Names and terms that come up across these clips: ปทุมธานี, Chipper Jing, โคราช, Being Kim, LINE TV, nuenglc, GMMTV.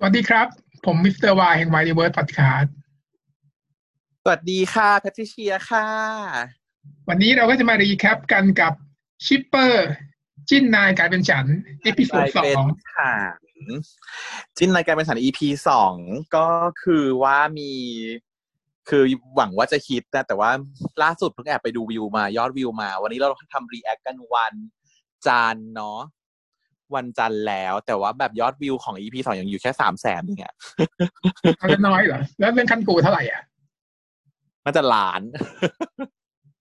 สวัสดีครับผมมิสเตอร์วายแห่งวายดีเวิร์สพอดคาสต์สวัสดีค่ะแพทริเชียค่ะวันนี้เราก็จะมารีแคปกันกับชิปเปอร์จิ้นนายกลายเป็นฉันเอพิโซด2ค่ะจิ้นนายกลายเป็นฉัน EP 2ก็คือว่ามีคือหวังว่าจะคิดนะแต่ว่าล่าสุดเพิ่งแอบไปดูวิวมายอดวิวมาวันนี้เราทำรีแอคกันวันจันทร์เนาะวันจันทร์แล้วแต่ว่าแบบยอดวิวของ EP 2ยังอยู่แค่ 300,000 นึงอ่ะมันจะน้อยเหรอแล้วเรื่องขั้นกูเท่าไหร่อ่ะมันจะล้าน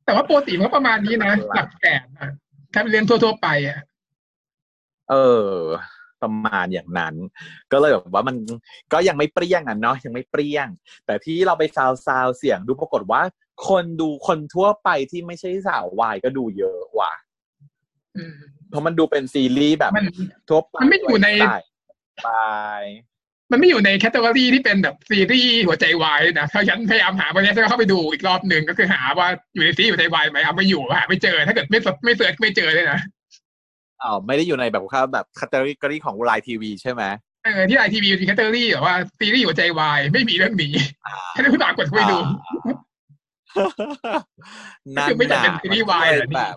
แต่ว่าโปรตีนก็ประมาณนี้นะหลักแสนนะถ้าเรียนทั่วๆไปอ่ะประมาณอย่างนั้นก็เลยแบบว่ามันก็ยังไม่เปรี้ยงอ่ะเนาะยังไม่เปรี้ยงแต่ที่เราไปซาวเสียงดูปรากฏว่าคนดูคนทั่วไปที่ไม่ใช่สาววายก็ดูเยอะว่ะเพราะมันดูเป็นซีรีส์แบบทั่วไปมันไม่อยู่ในมันไม่อยู่ในแคตตาล็อกที่เป็นแบบซีรีส์หัวใจวายนะถ้าฉันพยายามหาวันนี้ฉันก็เข้าไปดูอีกรอบหนึ่งก็คือหาว่าอยู่ในซีรีส์หัวใจวายไหมเอาไม่อยู่หาไม่เจอถ้าเกิดไม่เสิร์ชไม่เจอเลยนะไม่ได้อยู่ในแบบค่าแบบแคตตาล็อกของไลน์ทีวีใช่ไหมที่ไลน์ทีวีเป็นแคตตาล็อกแบบว่าซีรีส์หัวใจวายไม่มีเรื่องนี้ถ้าได้ผู้ต่างกดเข้าไปดูนั่นแหละแบบ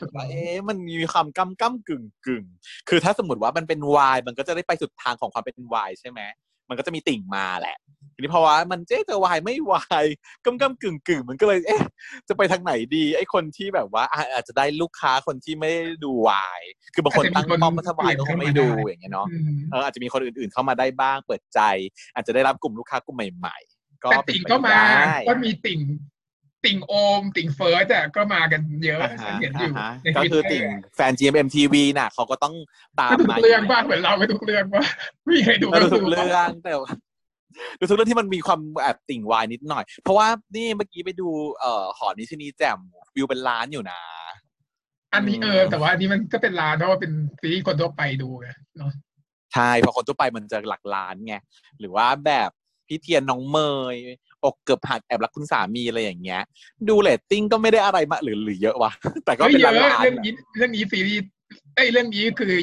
มันมีความก้ำกึ่งคือถ้าสมมติว่ามันเป็นวายมันก็จะได้ไปสุดทางของความเป็นวายใช่ไหมมันก็จะมีติ่งมาแหละทีนี้เพราะว่ามันจะวายไม่วายก้ำกึ่งมันก็เลยจะไปทางไหนดีไอ้คนที่แบบว่าอาจจะได้ลูกค้าคนที่ไม่ดูวายคือบางคนตั้งป้อมว่าถ้าวายก็คงไม่ดูอย่างเงี้ยเนาะอาจจะมีคนอื่นๆเข้ามาได้บ้างเปิดใจอาจจะได้รับกลุ่มลูกค้ากลุ่มใหม่ๆก็ติ่งก็มาก็มีติ่งโอมติ่งเฟิร์สอ่ะก็มากันเยอะฉันเห็นอยู่ก็คือติ่งแฟน GMMTV น่ะเขาก็ต้องตามมาเรื่องบ้างเหมือนเราไม่ทุกเรื่องว่าไม่เคยดูทุกเรื่องแต่ดูทุกเรื่องที่มันมีความแอบติ่งวายนิดหน่อยเพราะว่านี่เมื่อกี้ไปดูหอนิชินีแจ่มวิวเป็นล้านอยู่นะอันนี้แต่ว่าอันนี้มันก็เป็นล้านเพราะว่าเป็นซีรีส์คนทั่วไปดูไงเนาะใช่พอคนทั่วไปมันจะหลักล้านไงหรือว่าแบบพี่เทียนน้องเมยอกเกือบหักแอบรักคุณสามีอะไรอย่างเงี้ยดูเรตติ้งก็ไม่ได้อะไรมาหรือเยอะวะแต่ก็เป็นล้านๆเรื่องนี้ซีรีส์เรื่องนี้คือ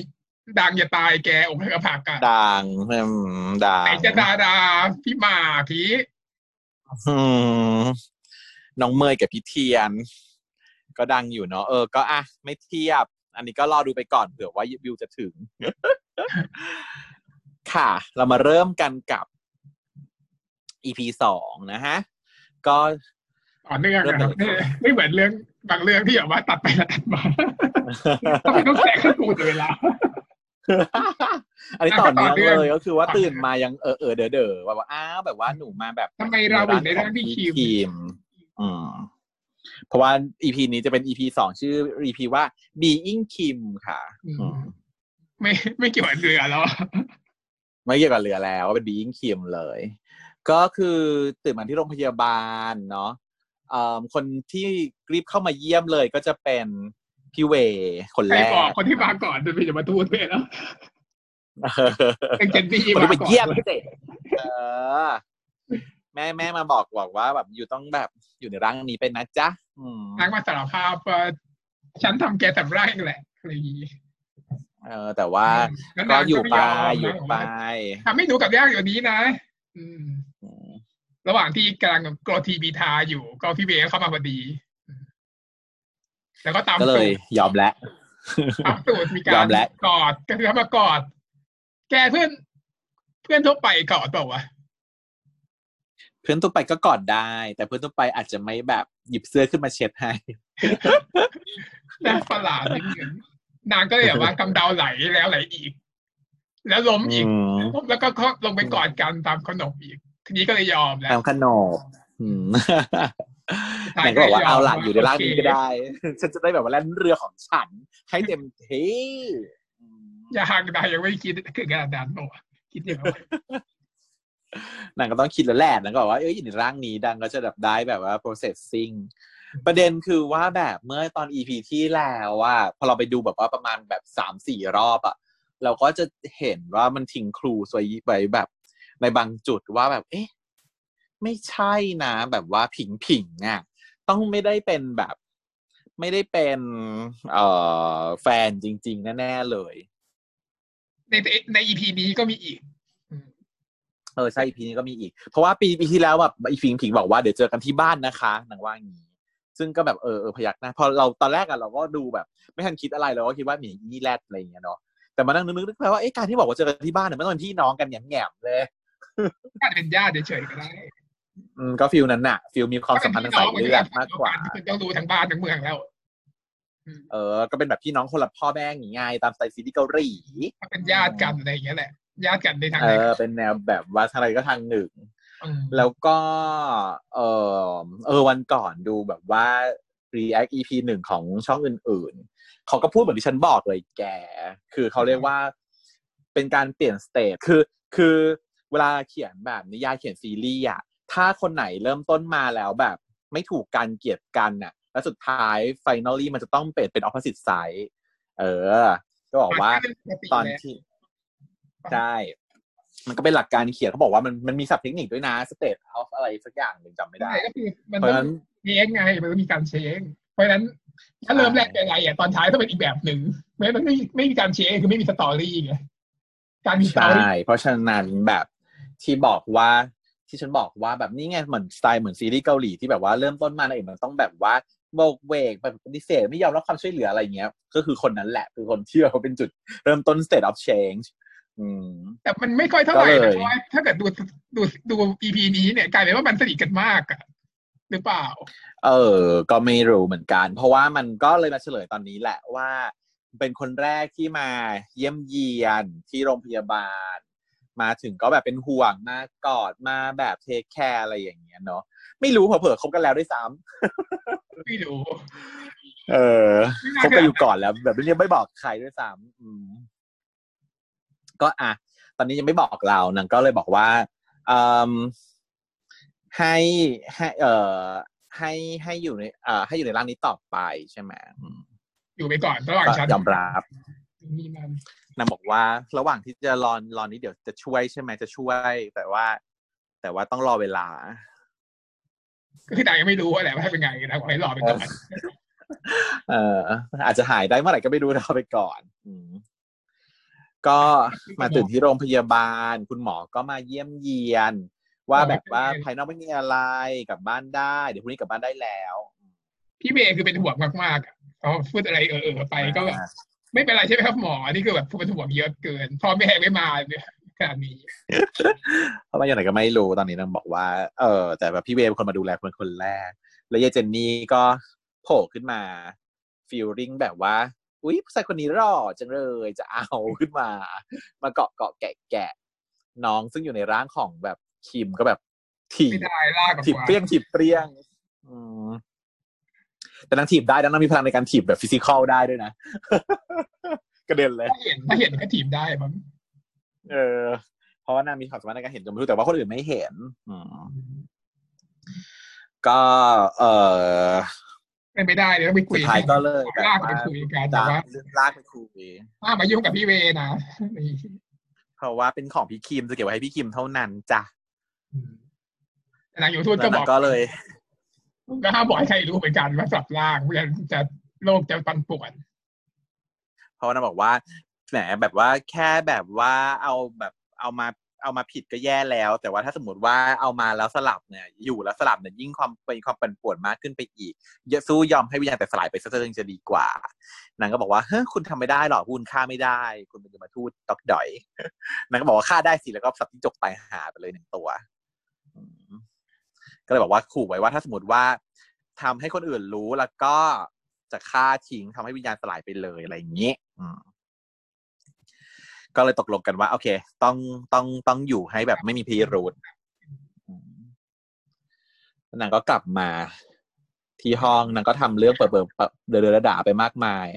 ดังอย่าตายแกอกหักผักกันดังไอ้จะดาพี่หมากพี่น้องเมยกับพี่เทียนก็ดังอยู่เนาะก็อ่ะไม่เทียบอันนี้ก็รอดูไปก่อนเผื่อว่าวิวจะถึงค่ะเรามาเริ่มกันกับEP 2นะฮะก็ต่อเนื่องนะครับไม่เหมือนเรื่องบางเรื่องที่แบบว่าตัดไปแล้วตัดมาต้องแสกขึ้นกูตลอดเวลาอันนี้ต่อเนื่องเลยก็คือว่าตื่นมายังเด๋อว่าแบบว่าหนูมาแบบทำไมเราถึงได้เรื่องพี่คิมเพราะว่า EP นี้จะเป็น EP 2ชื่อ EP ว่า Being Kim ค่ะไม่เกี่ยวกับเรือแล้วไม่เกี่ยวกับเรือแล้วเป็น Being Kim เลยก็คือตื่นมาที่โรงพยาบาลเนาะคนที่รีบเข้ามาเยี่ยมเลยก็จะเป็นพี่เวคนแรกคนที่มาก่อนจะเป็นมาทูตเวแล้วเป็นพี่คนที่ไปเยี่ยมแม่มาบอกว่าแบบอยู่ต้องแบบอยู่ในร่างนี้เป็นนะจ๊ะร่างมาสารภาพฉันทำแกแต่ร่างแหละแต่ว่าก็อยู่ไปทำให้หนูกับย่าอยู่นี้นะระหว่างที่กำลังกรอทีบีทาอยู่ก็พี่เบย์เข้ามาพอดีแล้วก็ตามสูตรยอมแล้วตามสูตรมีการกอดก็คือมากอดแกเพื่อนทั่วไปกอดเปล่าวะเพื่อนทั่วไปก็กอดได้แต่เพื่อนทั่วไปอาจจะไม่แบบหยิบเสื้อขึ้นมาเช็ดให้น่าประหลาดนิดนึงนางก็เลยแบบว่ากำเดาไหลแล้วไหลอีกแล้วล้มอีกแล้วก็ลงไปกอดกันตามขนมอีกทีนี้ก็เลยยอมแล้วตามขนมแต่ก็บอกว่าเอาหลักอยู่ในร่างนี้ก็ได้ฉันจะได้แบบว่าแล่นเรือของฉันให้เต็มที่อย่าห่างได้ยังไม่คิดคือกระดานบอกคิดอย่างไรนางก็ต้องคิดแล้วแหละนางก็บอกว่าอยู่ในร่างนี้ดังก็จะแบบได้แบบว่า processing ประเด็นคือว่าแบบเมื่อตอน EP ที่แล้วว่าพอเราไปดูแบบว่าประมาณแบบ 3-4 รอบอะเราก็จะเห็นว่ามันทิ้งครูสวยไปแบบในบางจุดว่าแบบไม่ใช่นะแบบว่าผิงอ่ะต้องไม่ได้เป็นแบบไม่ได้เป็นแฟนจริงๆแน่ๆเลยใน EP นี้ก็มีอีก ใช่ปีนี้ก็มีอีกเพราะว่าปีที่แล้วแบบอีฟิงผิงบอกว่าเดี๋ยวเจอกันที่บ้านนะคะนางว่าอย่างนี้ซึ่งก็แบบพยักหน้าพอเราตอนแรกอะเราก็ดูแบบไม่ทันคิดอะไรเราก็คิดว่ามีนี่แรดอะไรอย่างเงี้ยเนาะแต่มานั่งนึกๆไปว่าการที่บอกว่าเจอกันที่บ้านเนี่ยมันต้องเป็นพี่น้องกันแง่มๆเลยอาจจะเป็นญาติเฉยๆก็ได้ก็ฟิลนั้นน่ะฟิลมีความสัมพันธ์ทางสายเลือดมากกว่าที่ต้องดูทั้งบ้านทั้งเมืองแล้วก็เป็นแบบพี่น้องคนละพ่อแม่อย่างง่ายตามสไตล์ซีรีส์เกาหลีเป็นญาติกันอะไรอย่างเงี้ยแหละญาติกันในทางเป็นแนวแบบว่าอะไรก็ทางหนึ่งแล้วก็วันก่อนดูแบบว่า React EP 1ของช่องอื่นๆเขาก็พูดเหมือนที่ฉันบอกเลยแกคือเขาเรียกว่าเป็นการเปลี่ยนสเตจคือเวลาเขียนแบบนิยายเขียนซีรีส์อ่ะถ้าคนไหนเริ่มต้นมาแล้วแบบไม่ถูกกันเกลียดกันน่ะแล้วสุดท้าย finally มันจะต้องเป็น opposite side ก็บอกว่าตอนที่ใช่มันก็เป็นหลักการเขียนเขาบอกว่ามันมีศัพท์เทคนิคด้วยนะ state of อะไรสักอย่างหนึ่งจำไม่ได้ก็คือมันต้องเช็คไงมันต้องมีการเช็คเพราะฉะนั้นถ้าเริ่มแรกเป็นอะไรอ่ะตอนท้ายต้องเป็นอีกแบบหนึ่งเพราะฉะนั้นไม่มีการเช็คคือไม่มีสตอรี่ไงการมีสตอรี่เพราะฉะนั้นแบบที่ฉันบอกว่าแบบนี้ไงเหมือนสไตล์เหมือนซีรีส์เกาหลีที่แบบว่าเริ่มต้นมาอะไรมันต้องแบบว่าโบกเวกแบบปฏิเสธไม่ยอมรับความช่วยเหลืออะไรเงี้ยก็คือคนนั้นแหละคือคนที่เขาเป็นจุดเริ่มต้น state of changeแต่มันไม่ค่อยเท่าไหร่นะเพราะว่าถ้าเกิดดู EP นี้เนี่ยกลายเป็นว่ามันสนิทกันมากอะหรือเปล่าก็ไม่รู้เหมือนกันเพราะว่ามันก็เลยมาเฉลยตอนนี้แหละว่าเป็นคนแรกที่มาเยี่ยมเยียนที่โรงพยาบาลมาถึงก็แบบเป็นห่วงมากอดมาแบบเทคแคร์อะไรอย่างเงี้ยเนาะไม่รู้เผลอๆคบกันแล้วด้วยซ้ำไม่รู้คบกันอยู่ก่อนแล้วแบบยังไม่บอกใครด้วยซ้ำก็อ่ะตอนนี้ยังไม่บอกเรานางก็เลยบอกว่าให้อยู่ในให้อยู่ในร่างนี้ต่อไปใช่ไหมอยู่ไปก่อนระหว่างฉันยอมรับนางบอกว่าระหว่างที่จะรอนี้เดี๋ยวจะช่วยใช่ไหมจะช่วยแต่ว่าต้องรอเวลาก็คือนางยังไม่รู้อะไรว่าเป็นไงนางบอกให้รอไปก่อนอาจจะหายได้เมื่อไหร่ก็ไม่รู้รอไปก่อนก็มาถึงที่โรงพยาบาลคุณหมอก็มาเยี่ยมเยียนว่าแบบว่าภายนอกไม่มีอะไรกลับบ้านได้เดี๋ยวพรุ่งนี้กลับบ้านได้แล้วพี่เมย์คือเป็นห่วงมากๆเขาพูดอะไรไปก็แบบไม่เป็นไรใช่ไหมครับหมอนี่คือแบบเป็นห่วงเยอะเกินพ่อแม่ไม่มาเนี่ยขนาดนี้เพราะว่าอย่างไรก็ไม่รู้ตอนนี้นางบอกว่าแต่แบบพี่เมย์เป็นคนมาดูแลคนแรกแล้วยายเจนนี่ก็โผล่ขึ้นมาฟีลลิ่งแบบว่าอุ้ยผู้ชายคนนี้หล่อจังเลยจะเอาขึ้นมาเกาะแกะน้องซึ่งอยู่ในร่างของแบบคิมก็แบบถีบเปรี้ยงแต่นางถีบได้นางมีพลังในการถีบแบบฟิสิคอลได้ด้วยนะกระเด็นเลยถ้าเห็นก็ถีบได้มั้งเพราะว่านางมีความสามารถในการเห็นจนไม่รู้แต่ว่าคนอื่นไม่เห็นก็ไม่ได้เลยต้องไปคุยกันลากไปคุยกันแต่ว่าลากไปคุยมายุ่งกับพี่เวนะเพราะว่าเป็นของพี่คิมจะเก็บไว้ให้พี่คิมเท่านั้นจ้ะนางอยู่ทุนก็บอกก็เลยก็ห้ามบอกให้ใครรู้เหมือนกันว่าสับลากเพื่อนจะโลกจะปั่นป่วนเพราะนางบอกว่าแหมแบบว่าแค่แบบว่าเอาแบบเอามาผิดก็แย่แล้วแต่ว่าถ้าสมมติว่าเอามาแล้วสลับเนี่ยอยู่แล้วสลับเนี่ยยิ่งความปั่นป่วนมากขึ้นไปอีกอย่าสู้ยอมให้วิญญาณแต่สลายไปซะจะดีกว่านางก็บอกว่าเฮ้ยคุณทำไม่ได้หรอกคุณฆ่าไม่ได้คุณเป็นยมทูตตอกดอยนางก็บอกว่าฆ่าได้สิแล้วก็สับจิ้งจกตายหาไปเลยหนึ่งตัวก็เลยบอกว่าขู่ไว้ว่าถ้าสมมติว่าทำให้คนอื่นรู้แล้วก็จะฆ่าทิ้งทำให้วิญญาณสลายไปเลยอะไรอย่างนี้ก็เลยตกลงกันว่าโอเคต้องอยู่ให้แบบไม่มีพิรุธนางก็กลับมาที่ห้องนางก็ทำเรื่องเปิดด่าไปมากมาย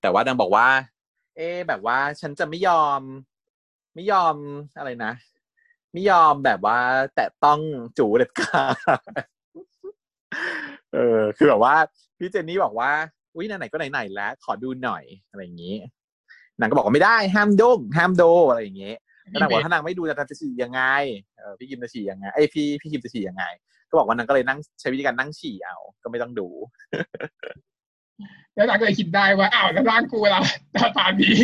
แต่ว่านางบอกว่าแบบว่าฉันจะไม่ยอมอะไรนะไม่ยอมแบบว่าแตะต้องจูเด็ดขาดคือแบบว่าพี่เจนนี่บอกว่าอุ้ยไหนๆก็ไหนๆแล้วขอดูหน่อยอะไรอย่างนี้นางก็บอกว่าไม่ได้ห้ามดุ้งห้ามโดอะไรอย่างนี้นางบอกถ้านางไม่ดูจะฉี่ยังไงพี่กิมจะฉี่ยังไงพี่กิมจะฉี่ยังไงก็บอกว่านางก็เลยนั่งใช้วิธีการนั่งฉี่เอาก็ไม่ต้องดูแล้วนางก็เลยคิดได้ว่าอ้าวแล้วร่างกูเราตาปานนี้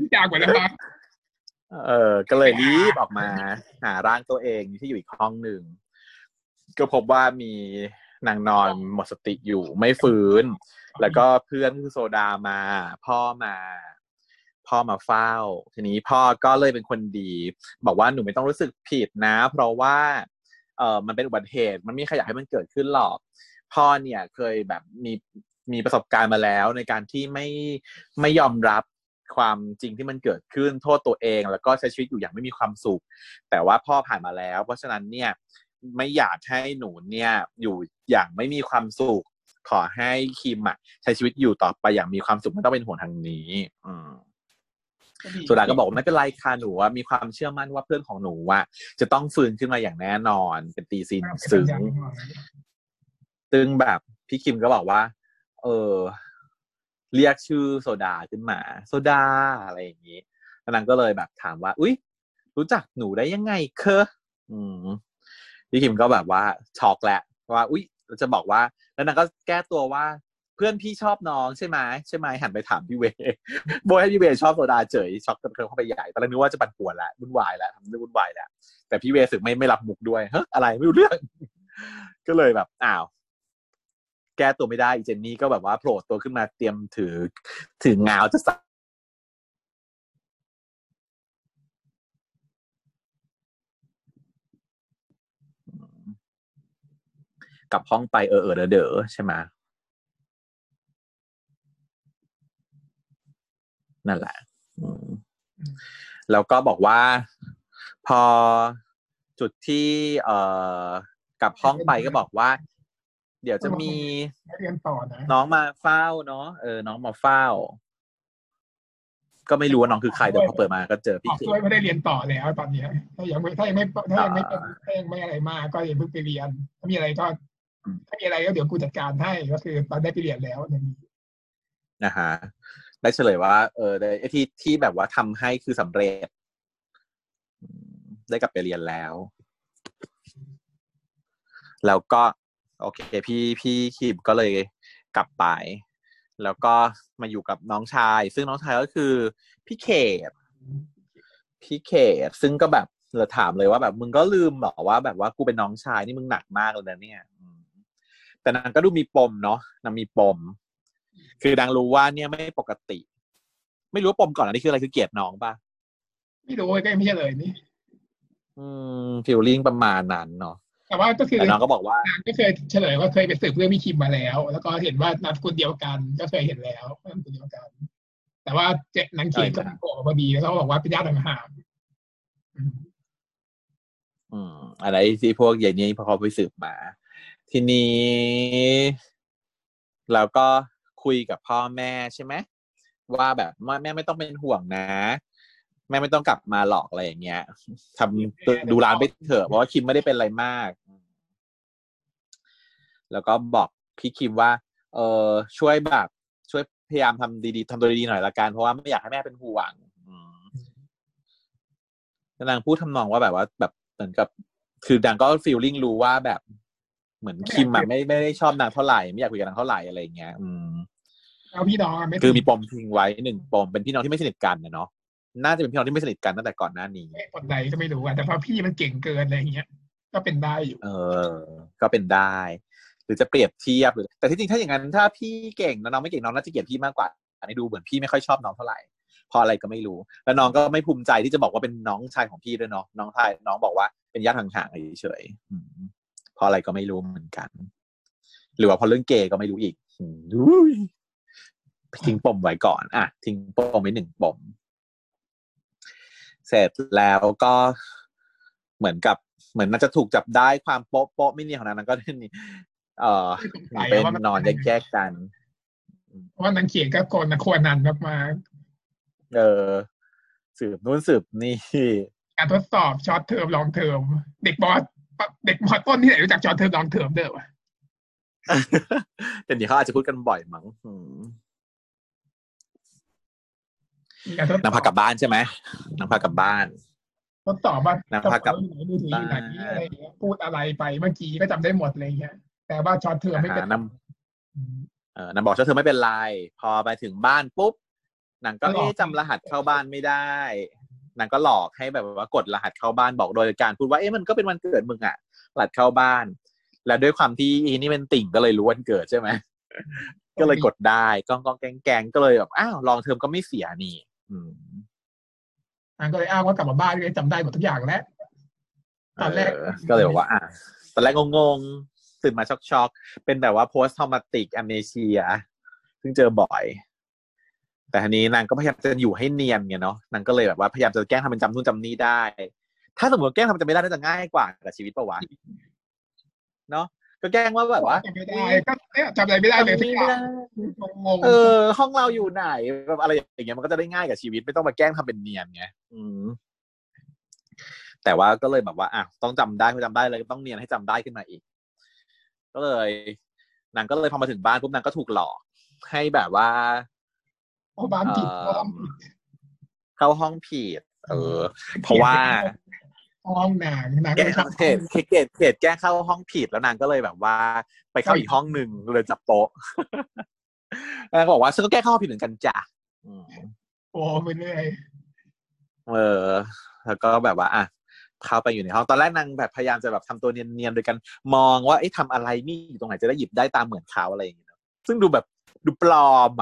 ที่ยากกว่าแล้ว ก็เลยรีบออกมาหาร่างตัวเองที่อยู่อีกห้องหนึ่งก็พบว่ามีนางนอนหมดสติอยู่ไม่ฟื้นแล้วก็เพื่อนคือโซดามาพ่อมาเฝ้าทีนี้พ่อก็เลยเป็นคนดีบอกว่าหนูไม่ต้องรู้สึกผิดนะเพราะว่ามันเป็นอุบัติเหตุมันไม่ขยายให้มันเกิดขึ้นหรอกพ่อเนี่ยเคยแบบมีประสบการณ์มาแล้วในการที่ไม่ยอมรับความจริงที่มันเกิดขึ้นโทษตัวเองแล้วก็ใช้ชีวิตอยู่อย่างไม่มีความสุขแต่ว่าพ่อผ่านมาแล้วเพราะฉะนั้นเนี่ยไม่อยากให้หนูเนี่ยอยู่อย่างไม่มีความสุขขอให้คิมอ่ะใช้ชีวิตอยู่ต่อไปอย่างมีความสุขไม่ต้องเป็นห่วงทางนี้สุดาก็บอกว่าไม่เป็นไรค่ะหนูว่ามีความเชื่อมั่นว่าเพื่อนของหนูว่าจะต้องฟื้นขึ้นมาอย่างแน่นอนเป็นตีซีนซึ้งตึงแบบพี่คิมก็บอกว่าเรียกชื่อโซดาขึ้นมาโซดาอะไรอย่างนี้นางก็เลยแบบถามว่าอุ๊ยรู้จักหนูได้ยังไงเคอะพี่คิมก็แบบว่าช็อกแหละว่าอุ๊ยจะบอกว่าแล้วนางก็แก้ตัวว่าเพื่อนพี่ชอบน้องใช่ไหมใช่ไหมหันไปถามพี่เวโบให้พี่เวชอบโซดาเฉยช็อกจนเพิ่มเข้าไปใหญ่ตอนแรกนึกว่าจะปั่นป่วนละวุ่นวายละทำเรื่องวุ่นวายละแต่พี่เวสึกไม่รับมุกด้วยเฮ้ยอะไรไม่รู้เรื่องก็เลยแบบอ้าวแก้ตัวไม่ได้อีเจนนี่ก็แบบว่าโผล่ตัวขึ้นมาเตรียมถือเงาจะสับกลับห้องไปเด้อใช่ไหมนั่นแหละแล้วก็บอกว่าพอจุดที่กลับห้องไปก็บอกว่าเดี๋ยวจะมีน้องมาเฝ้าเนาะน้องมาเฝ้าก็ไม่รู้ว่าน้องคือใครเดี๋ยวพอเปิดมาก็เจอพี่คิมไม่ได้เรียนต่อแล้วตอนนี้ถ้ายังไม่อะไรมากก็ยังเพิ่งไปเรียนถ้ามีอะไรก็เดี๋ยวกูจัดการให้ก็คือตอนได้ไปเรียนแล้วนะฮะได้เฉลยว่าที่แบบว่าทำให้คือสำเร็จได้กลับไปเรียนแล้วก็โอเคพี่คิมก็เลยกลับไปแล้วก็มาอยู่กับน้องชายซึ่งน้องชายก็คือพี่เขตซึ่งก็แบบเราถามเลยว่าแบบมึงก็ลืมหรอว่าแบบว่ากูเป็นน้องชายนี่มึงหนักมากเลยนะเนี่ยแต่นางก็ดูมีปมเนาะนางมีปมคือนางรู้ว่าเนี่ยไม่ปกติไม่รู้ปมก่อนอันนี้คืออะไรคือเกลียดน้องป่ะไม่รู้ก็ไม่ใช่เลยนี่ฟีลลิ่งประมาณนั้นเนาะแต่ว่าก็คือน้องก็บอกว่าก็เคยเฉลยว่าเคยไปสืบเรื่องพี่คิมมาแล้วแล้วก็เห็นว่านามสกุลเดียวกันก็เคยเห็นแล้วนามสกุลเดียวกันแต่ว่าเจ็ดนางเขียนกับนางโกะพอดีแล้วเขาบอกว่าเป็นญาติห่างอะไรที่พวกใหญ่นี้พอเขาไปสืบมาทีนี้เราก็คุยกับพ่อแม่ใช่ไหมว่าแบบแม่ไม่ต้องเป็นห่วงนะแม่ไม่ต้องกลับมาหลอกอะไรอย่างเงี้ยทำดูร้านไปเถอะเพราะว่าคิมไม่ได้เป็นอะไรมากแล้วก็บอกพี่คิมว่าช่วยแบบช่วยพยายามทำดีๆทำตัวดีๆหน่อยละกันเพราะว่าไม่อยากให้แม่เป็นห่วงนางพูดทำนองว่าแบบว่าแบบเหมือนกับคือนางก็ฟีลลิ่งรู้ว่าแบบเหมือนคิมอะไม่ได้ชอบนางเท่าไหร่ไม่อยากคุยกับนางเท่าไหร่อะไรอย่างเงี้ยแล้วพี่น้องคือมีปมทิ้งไว้หนึ่งปมเป็นพี่น้องที่ไม่สนิทกันนะเนาะน่าจะเป็นพี่น้องที่ไม่สนิทกันตั้งแต่ก่อนหน้านี้ปมใดก็ไม่รู้อะแต่พอพี่มันเก่งเกินอะไรอย่างเงี้ยก็เป็นได้อยู่ก็เป็นได้หรือจะเปรียบเทียบหรือแต่ที่จริงถ้าอย่างนั้นถ้าพี่เก่งแล้วน้องไม่เก่งน้องน่าจะเกลียดพี่มากกว่าอันนี้ดูเหมือนพี่ไม่ค่อยชอบน้องเท่าไหร่พออะไรก็ไม่รู้แล้วน้องก็ไม่ภูมิใจที่จะบอกว่าเป็นน้องชายของพี่ด้วยเนาะน้องชายน้องบอกว่าเป็นญาติห่างๆเฉยๆพออะไรก็ไม่รู้เหมือนกันหรือว่าพอเรื่องเกย์ก็ไม่รู้อีกทิ้งปมไว้ก่อนอะทิ้งปมไว้หนึ่งปมเสร็จแล้วก็เหมือนกับเหมือนน่าจะถูกจับได้ความโป๊ะไม่เนียนของนางก็นี่เป็นนอนแยกๆกันว่านังเขียนก็โกนนะควรนันมากๆสืบนู้นสืบนี่การทดสอบช็อตเทอมลองเทอมเด็กมอต้นที่ไหนรู้จักช็อตเทอมลองเทอมเด้อวะแต่นี่เขาอาจจะพูดกันบ่อยมั้งนางพากลับบ้านใช่ไหมนางพากลับบ้านก็ตอบว่านางพากลับมือถืออยู่ไหนอะไรเงี้ยพูดอะไรไปเมื่อกี้ก็จำได้หมดเลยเงี้ยแต่ว่าช็อตเธอไม่เป็นนางบอกช็อตเธอไม่เป็นไรพอไปถึงบ้านปุ๊บนางก็จำรหัสเข้าบ้านไม่ได้ นางก็หลอกให้แบบว่ากดรหัสเข้าบ้านบอกโดยการพูดว่าเอ๊ะมันก็เป็นวันเกิดมึงอ่ะรหัสเข้าบ้านแล้วด้วยความที่อีนี่เป็นติ่งก็เลยรู้วันเกิดใช่ไหมก็เลยกดได้ก้องแกงก็เลยแบบอ้าวลองเทอมก็ไม่เสียนี่นางก็เลยอ้าวว่ากลับมาบ้านก็เลยจำได้หมดทุกอย่างแล้วตอนแรกก็เลยบอกว่าตอนแรกงงตื่นมาช็อกๆเป็นแบบว่า post traumatic amnesia ซึ่งเจอบ่อยแต่ทีนี้นางก็พยายามจะอยู่ให้เนียนไงเนาะนางก็เลยแบบว่าพยายามจะแกล้งทำเป็นจำนู่นจำนี่ได้ถ้าสมมติแกล้งทำจำไม่ได้น่าจะง่ายกว่ากับชีวิตประวัติเนาะก็แกล้งว่าแบบว่าจำไม่ได้ก็จำอะไรไม่ได้เลยที่งงห้องเราอยู่ไหนแบบอะไรอย่างเงี้ยมันก็จะได้ง่ายกับชีวิตไม่ต้องมาแกล้งทำเป็นเนียนไงแต่ว่าก็เลยแบบว่าต้องจำได้เขาจำได้เลยต้องเนียนให้จำได้ขึ้นมาอีกก็เลยนางก็เลยพอมาถึงบ้านปุ๊บนางก็ถูกหลอกให้แบบว่าเข้าห้องผิดเพราะว่าห้องนางเกตแก้เข้าห้องผิดแล้วนางก็เลยแบบว่าไปเข้าอีกห้องหนึ่งเลยจับโต๊ะนางบอกว่าฉันก็แก้เข้าผิดเหมือนกันจ้ะโอ้ไปเรื่อยแล้วก็แบบว่าเข้าไปอยู่ในห้องตอนแรกนางแบบพยายามจะแบบทำตัวเนียนๆโดยการมองว่าไอ้ทำอะไรนี่อยู่ตรงไหนจะได้หยิบได้ตามเหมือนเขาอะไรอย่างเงี้ยซึ่งดูแบบดูปลอม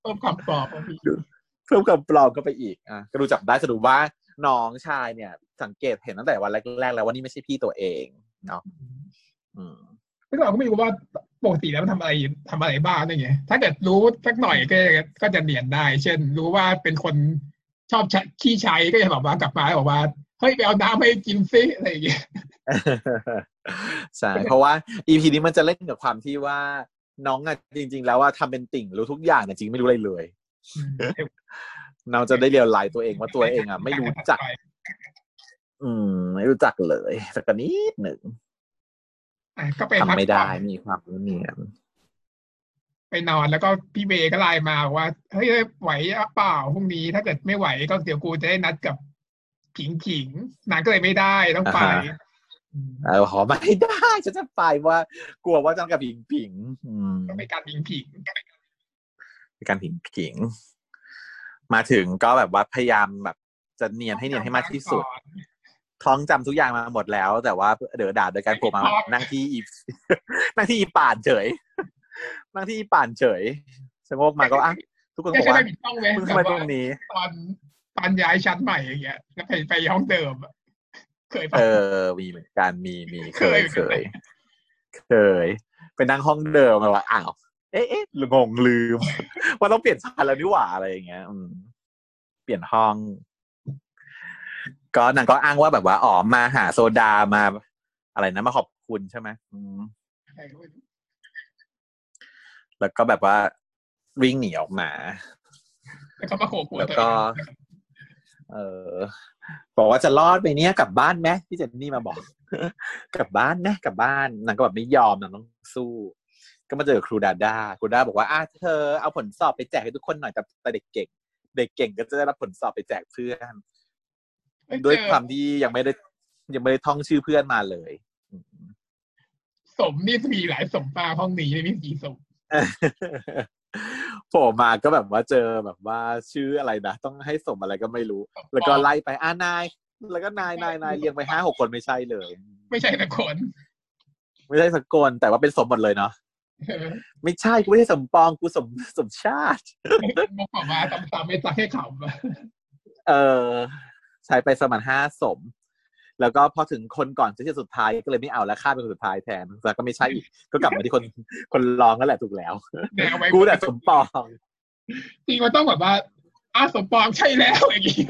เพิ่มความปลอมเพิ่มความปลอมเข้าไปอีกก็ดูจับได้สรุปว่าน้องชายเนี่ยสังเกตเห็นตั้งแต่วันแรกๆแล้วว่านี่ไม่ใช่พี่ตัวเองเนาะซึ่งเราก็ไม่รู้ว่าปกติแล้วมันทำอะไรบ้างอะไรเงี้ยถ้าเกิดรู้สักหน่อยก็จะเนียนได้เช่นรู้ว่าเป็นคนชอบขี้ใช้ก็จะบอกว่ากลับมาบอกว่าเฮ้ยไปเอาน้ำให้กินซิอะไรอย่างเงี้ยใช่เพราะว่า EP นี้มันจะเล่นกับความที่ว่าน้องอ่ะจริงๆแล้วว่าทำเป็นติ่งรู้ทุกอย่างแต่จริงไม่รู้อะไรเลยเราจะได้เรียลไลฟ์ตัวเองว่าตัวเองอ่ะไม่รู้จักไม่รู้จักเลยสักนิดหนึ่งทำไม่ได้มีความรู้เนี่ยไปนอนแล้วก็พี่เบย์ก็ไลน์มาว่าเฮ้ยไหวเปล่าพรุ่งนี้ถ้าเกิดไม่ไหวก็เดี๋ยวกูจะได้นัดกับขิงนางก็เลยไม่ได้ต้องไปขอไม่ได้ฉันจะไปว่ากลัวว่าจะกับผิงก็ไม่การผิงเป็นการผิงมาถึงก็แบบว่าพยายามแบบจะเนียนให้มากที่สุดท้องจำทุกอย่างมาหมดแล้วแต่ว่าเดือดด่าโดยการผมมานั่งที่อีป่านเฉยชะโงกมาก็ทุกคนบอกว่ามึงทำไมตรงนี้ตอนย้ายชั้นใหม่อย่างเงี้ยแล้วไปห้องเดิมเคยมีเหมือนกันเคยไปนั่งห้องเดิมแล้วว่าเอ๊ะงงลืมว่าต้องเปลี่ยนชั้นแล้วนี่หว่าอะไรอย่างเงี้ยเปลี่ยนห้องก็นางก็อ้างว่าแบบว่าอ๋อมาหาโซดามาอะไรนะมาขอบคุณใช่ไหมแล้วก็แบบว่าวิ่งหนีออกมาแล้วก็บอกว่าจะรอดไปเนี้ยกลับบ้านไหมพี่เจนนี่มาบอกกลับบ้านนะกลับบ้านนางก็แบบไม่ยอมนางต้องสู้ก็มาเจอครูดาด้าบอกว่าเธอเอาผลสอบไปแจกให้ทุกคนหน่อยแต่เด็กเก่งก็จะได้รับผลสอบไปแจกเพื่อนด้วยความที่ยังไม่ได้ท่องชื่อเพื่อนมาเลยสมนี่มีหลายสมป้าห้องนี้เลยมีกี่สมโผล่มาก็แบบว่าเจอแบบว่าชื่ออะไรนะต้องให้สมอะไรก็ไม่รู้แล้วก็ไล่ไปนายแล้วก็นายเรียงไป5-6คนไม่ใช่เลยไม่ใช่สักคนแต่ว่าเป็นสมหมดเลยเนาะไม่ใช่กูไม่ใช่สมปองกูสมชาติมาขอมาตามไม่ตักให้เขาใช้ไปสมัน5สมแล้วก็พอถึงคนก่อนที่จะสุดท้ายก็เลยไม่เอาแล้วข้าเป็นคนสุดท้ายแทนแต่ก็ไม่ใช่อีกก็กลับมาที่คนรองนั่นแหละถูกแล้วกูแต่สมปองจริงมันต้องแบบว่าสมปองใช่แล้วอย่างนี้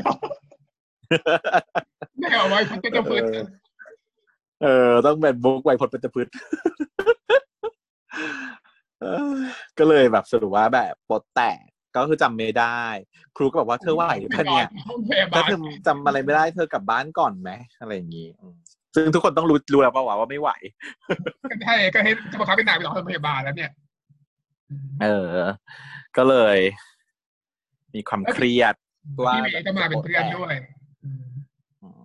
ไม่เอาไว้พัดเป็นตะพื้นต้องเป็นบุกไว้พัดเป็นตะพื้นก็เลยแบบสรุปว่าแบบปดแตกก็คือจำไม่ได้ครูก็บอกว่าเธอไหวหรือเปล่าเนี่ยถ้าเธอจำอะไรไม่ได้เธอกลับบ้านก่อนไหมอะไรอย่างนี้ซึ่งทุกคนต้องรู้แล้วว่าไม่ไหวใช่ก็ให้จะบังคับให้นายไปรอโรงพยาบาลแล้วเนี่ยก็เลยมีความเครียดว่าพี่เมย์ก็มาเป็นเพื่อนด้วย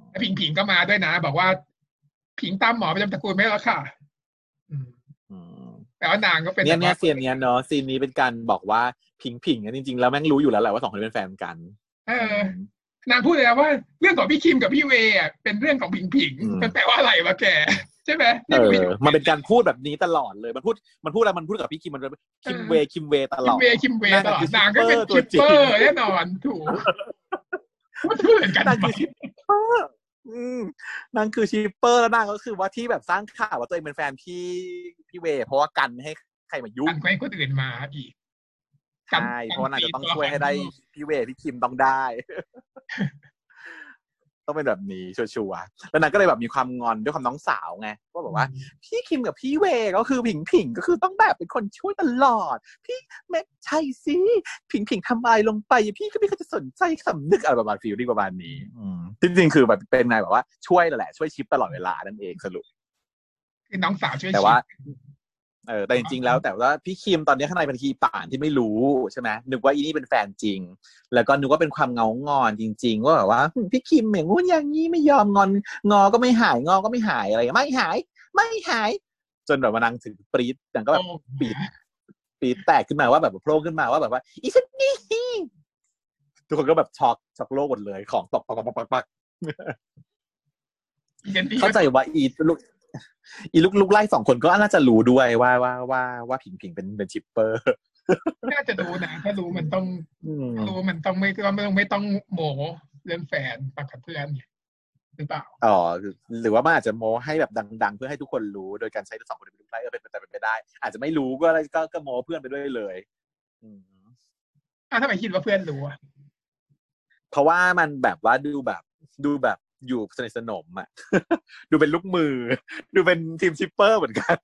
แล้วผิงก็มาด้วยนะบอกว่าผิงตามหมอประจำตระกูลไม่แล้วค่ะแต่ว่านางก็เป็นเนี่ยซีนเนี้ยเนาะซีนนี้เป็นการบอกว่าผิงๆจริงๆแล้วแม่งรู้อยู่แล้วแหละว่า2 คนเป็นแฟนกัน นางพูดเลยว่าเรื่องของพี่คิมกับพี่เวย์เป็นเรื่องของผิงผิงมันแปลว่าอะไรวะแกใช่ไหมมันเป็นการพูดแบบนี้ตลอดเลยมันพูดอะไรมันพูดกับพี่คิมมันคิมเวย์คิมเวย์ตลอดตลอดนางก็เป็นคิปเปอร์แน่นอนถูกมันพูดเหมือนกันนางคือชิปเปอร์แล้วนางก็คือว่าที่แบบสร้างข่าวว่าตัวเองเป็นแฟนพี่เวย์เพราะว่ากันให้ใครมายุ่งกันให้คนอื่นมาอีกใช่เพราะนางจะต้องช่วยให้ได้พี่เวย์พี่คิมต้องได้ต้องเป็นแบบนี้ชัวร์ๆแล้วนางก็เลยแบบมีความงอนด้วยความน้องสาวไงก็แบบว่าพี่คิมกับพี่เวย์ก็คือผิงก็คือต้องแบบเป็นคนช่วยตลอดพี่แม็กใช่สิผิงทำอะไรลงไปพี่ก็ไม่เคยจะสนใจสำนึกอะไรประมาณฟีลลิ่งประมาณนี้จริงๆคือแบบเป็นนายแบบว่าช่วยแหละช่วยชิปตลอดเวลานั่นเองสรุปคือน้องสาวช่วยแต่ว่าแต่จริงๆแล้วแต่ว่าพี่คิมตอนนี้ข้างในเป็นคีป่านที่ไม่รู้ใช่ไหมนึกว่าอีนี่เป็นแฟนจริงแล้วก็นึกว่าเป็นความเงางอนจริงๆว่าแบบว่าพี่คิมเหม่งงู้นอย่างนี้ไม่ยอมงอนงอก็ไม่หายงอก็ไม่หายอะไรไม่หายจนแบบว่านางถึงปรี๊ดนางก็แบบปรี๊ดแตกขึ้นมาว่าแบบโผล่ขึ้นมาว่าแบบว่าอีฉันนี่ทุกคนก็แบบช็อกโลกหมดเลยของตกปักเข้าใจว่าอีลูกไล่สองคนก็น่าจะรู้ด้วยว่าผิงเป็นชิปเปอร์น่าจะรู้นะถ้ารู้มันต้องไม่ต้องโมเรื่องแฟนปากกับเพื่อนเนี่ยหรือเปล่าอ๋อหรือว่ามันอาจจะโมให้แบบดังๆเพื่อให้ทุกคนรู้โดยการใช้ทั้งสองคนเป็นลูกไล่แต่เป็นไปได้อาจจะไม่รู้ก็โมเพื่อนไปด้วยเลยทำไมคิดว่าเพื่อนรู้อะเพราะว่ามันแบบว่าดูแบบอยู่สนิทสนมอ่ะดูเป็นลูกมือดูเป็นทีมชิปเปอร์เหมือนกัน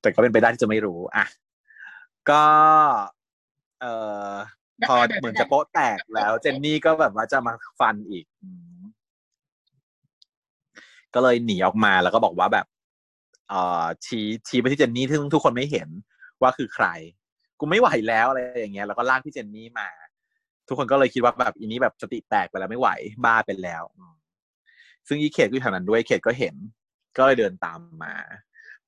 แต่ก็เป็นไปได้ที่จะไม่รู้อ่ะก็พอเหมือนจะโป๊ะแตกแล้วเจนนี่ก็แบบว่าจะมาฟันอีกก็เลยหนีออกมาแล้วก็บอกว่าแบบชี้ไปที่เจนนี่ซึ่งทุกคนไม่เห็นว่าคือใครกูไม่ไหวแล้วอะไรอย่างเงี้ยแล้วก็ลากพี่เจนนี่มาทุกคนก็เลยคิดว่าแบบอีนี้แบบสติแตกไปแล้วไม่ไหวบ้าไปแล้วซึ่งอีเขตก็อยู่แถวนั้นด้วยเขตก็เห็นก็เลยเดินตามมา